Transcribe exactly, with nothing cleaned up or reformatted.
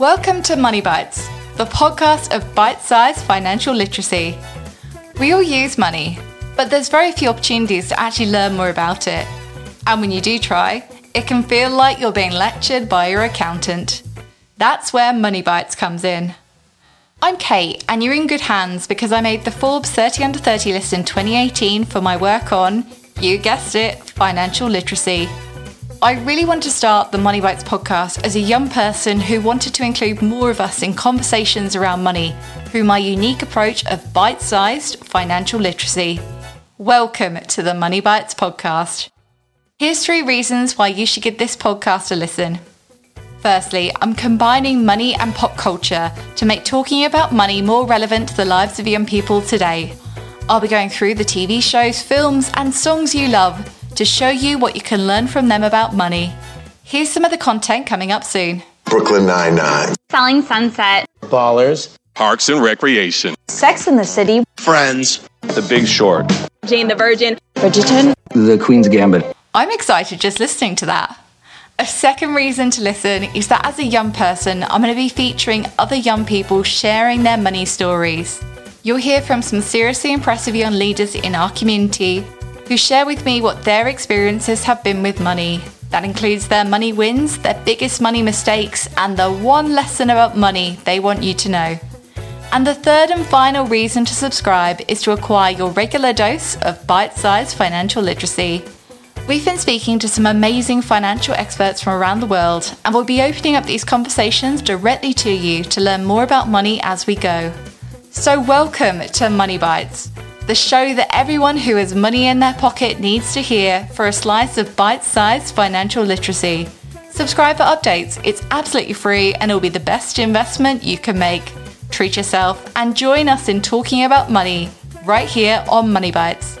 Welcome to Money Bites, the podcast of bite-sized financial literacy. We all use money, but there's very few opportunities to actually learn more about it. And when you do try, it can feel like you're being lectured by your accountant. That's where Money Bites comes in. I'm Kate, and you're in good hands because I made the Forbes thirty under thirty list in twenty eighteen for my work on, you guessed it, financial literacy. I really wanted to start the Money Bites podcast as a young person who wanted to include more of us in conversations around money through my unique approach of bite-sized financial literacy. Welcome to the Money Bites podcast. Here's three reasons why you should give this podcast a listen. Firstly, I'm combining money and pop culture to make talking about money more relevant to the lives of young people today. I'll be going through the T V shows, films, and songs you love to show you what you can learn from them about money. Here's some of the content coming up soon. Brooklyn Nine-Nine. Selling Sunset. Ballers. Parks and Recreation. Sex in the City. Friends. The Big Short. Jane the Virgin. Bridgerton. The Queen's Gambit. I'm excited just listening to that. A second reason to listen is that as a young person, I'm going to be featuring other young people sharing their money stories. You'll hear from some seriously impressive young leaders in our community who share with me what their experiences have been with money. That includes their money wins, their biggest money mistakes, and the one lesson about money they want you to know. And the third and final reason to subscribe is to acquire your regular dose of bite-sized financial literacy. We've been speaking to some amazing financial experts from around the world, and we'll be opening up these conversations directly to you to learn more about money as we go. So welcome to Money Bites, the show that everyone who has money in their pocket needs to hear for a slice of bite-sized financial literacy. Subscribe for updates. It's absolutely free and it'll be the best investment you can make. Treat yourself and join us in talking about money right here on Money Bites.